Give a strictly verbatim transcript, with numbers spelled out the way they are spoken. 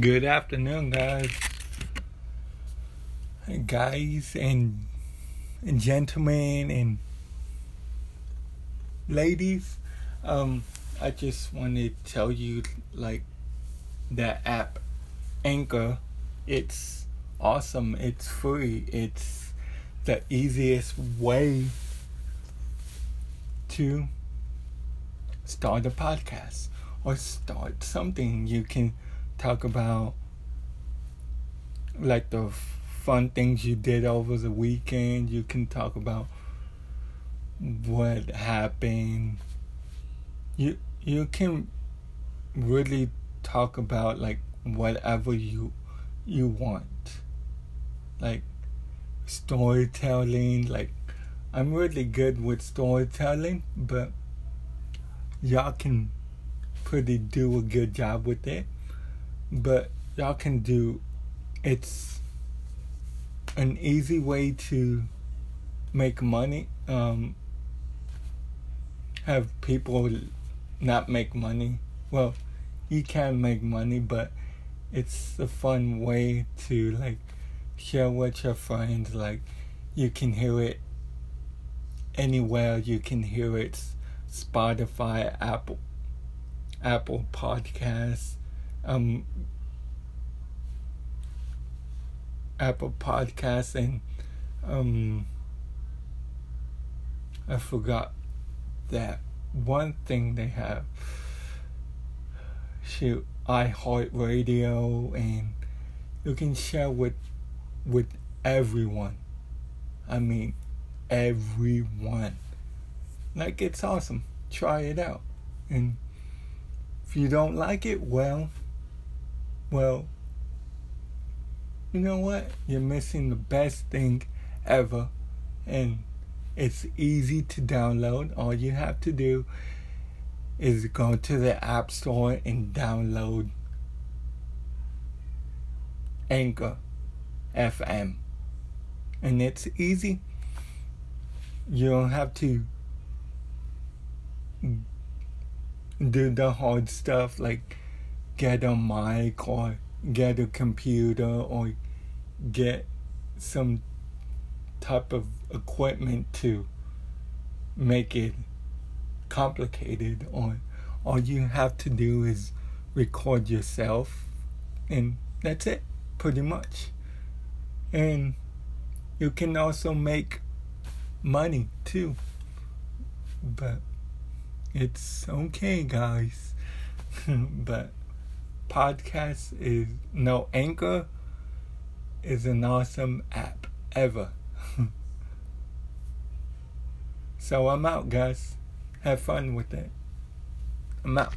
Good afternoon, guys. Guys and, and gentlemen and ladies, um, I just want to tell you, like, that app, Anchor, it's awesome. It's free. It's the easiest way to start a podcast or start something. You can talk about like the fun things you did over the weekend. You can talk about what happened. You you can really talk about like whatever you you want. Like storytelling, like I'm really good with storytelling, but y'all can pretty do a good job with it. But y'all can do, it's an easy way to make money, um, have people not make money. Well, you can make money, but it's a fun way to like share with your friends. Like you can hear it anywhere. You can hear it Spotify, Apple, Apple Podcasts. Um, Apple Podcasts and um, I forgot that one thing they have. Shoot, iHeartRadio, and you can share with with everyone. I mean, everyone. Like, it's awesome. Try it out, and if you don't like it, well. Well, you know what? You're missing the best thing ever. And it's easy to download. All you have to do is go to the App Store and download Anchor F M. And it's easy. You don't have to do the hard stuff like get a mic or get a computer or get some type of equipment to make it complicated. Or all you have to do is record yourself, and that's it, pretty much. And you can also make money too, but it's okay, guys. But podcast is no Anchor is an awesome app ever. So I'm out, guys. Have fun with it. I'm out.